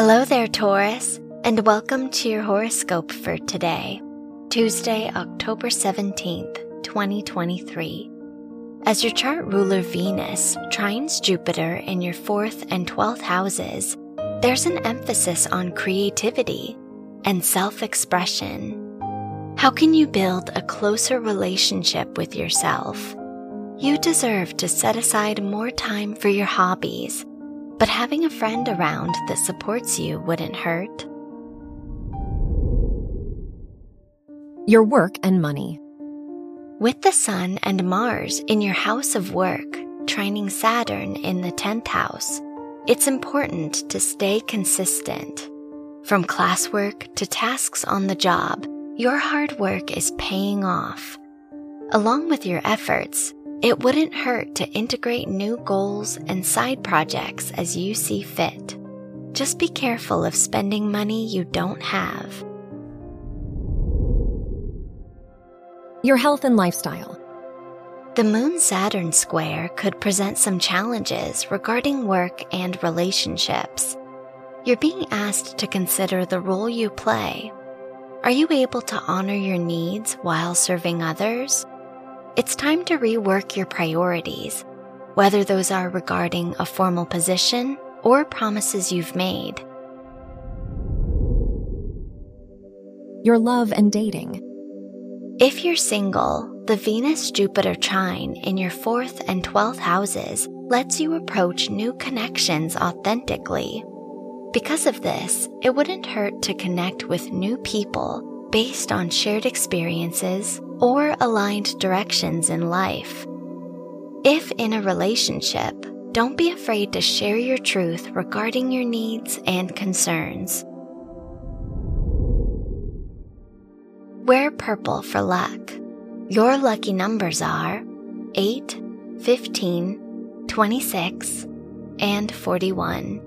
Hello there, Taurus, and welcome to your horoscope for today, Tuesday, October 17th, 2023. As your chart ruler Venus trines Jupiter in your 4th and 12th houses, there's an emphasis on creativity and self-expression. How can you build a closer relationship with yourself? You deserve to set aside more time for your hobbies, but having a friend around that supports you wouldn't hurt. Your work and money. With the Sun and Mars in your house of work, trining Saturn in the 10th house, it's important to stay consistent. From classwork to tasks on the job, your hard work is paying off. Along with your efforts, it wouldn't hurt to integrate new goals and side projects as you see fit. Just be careful of spending money you don't have. Your health and lifestyle. The Moon-Saturn square could present some challenges regarding work and relationships. You're being asked to consider the role you play. Are you able to honor your needs while serving others? It's time to rework your priorities, whether those are regarding a formal position or promises you've made. Your love and dating. If you're single, the Venus-Jupiter trine in your 4th and 12th houses lets you approach new connections authentically. Because of this, it wouldn't hurt to connect with new people based on shared experiences or aligned directions in life. If in a relationship, don't be afraid to share your truth regarding your needs and concerns. Wear purple for luck. Your lucky numbers are 8, 15, 26, and 41.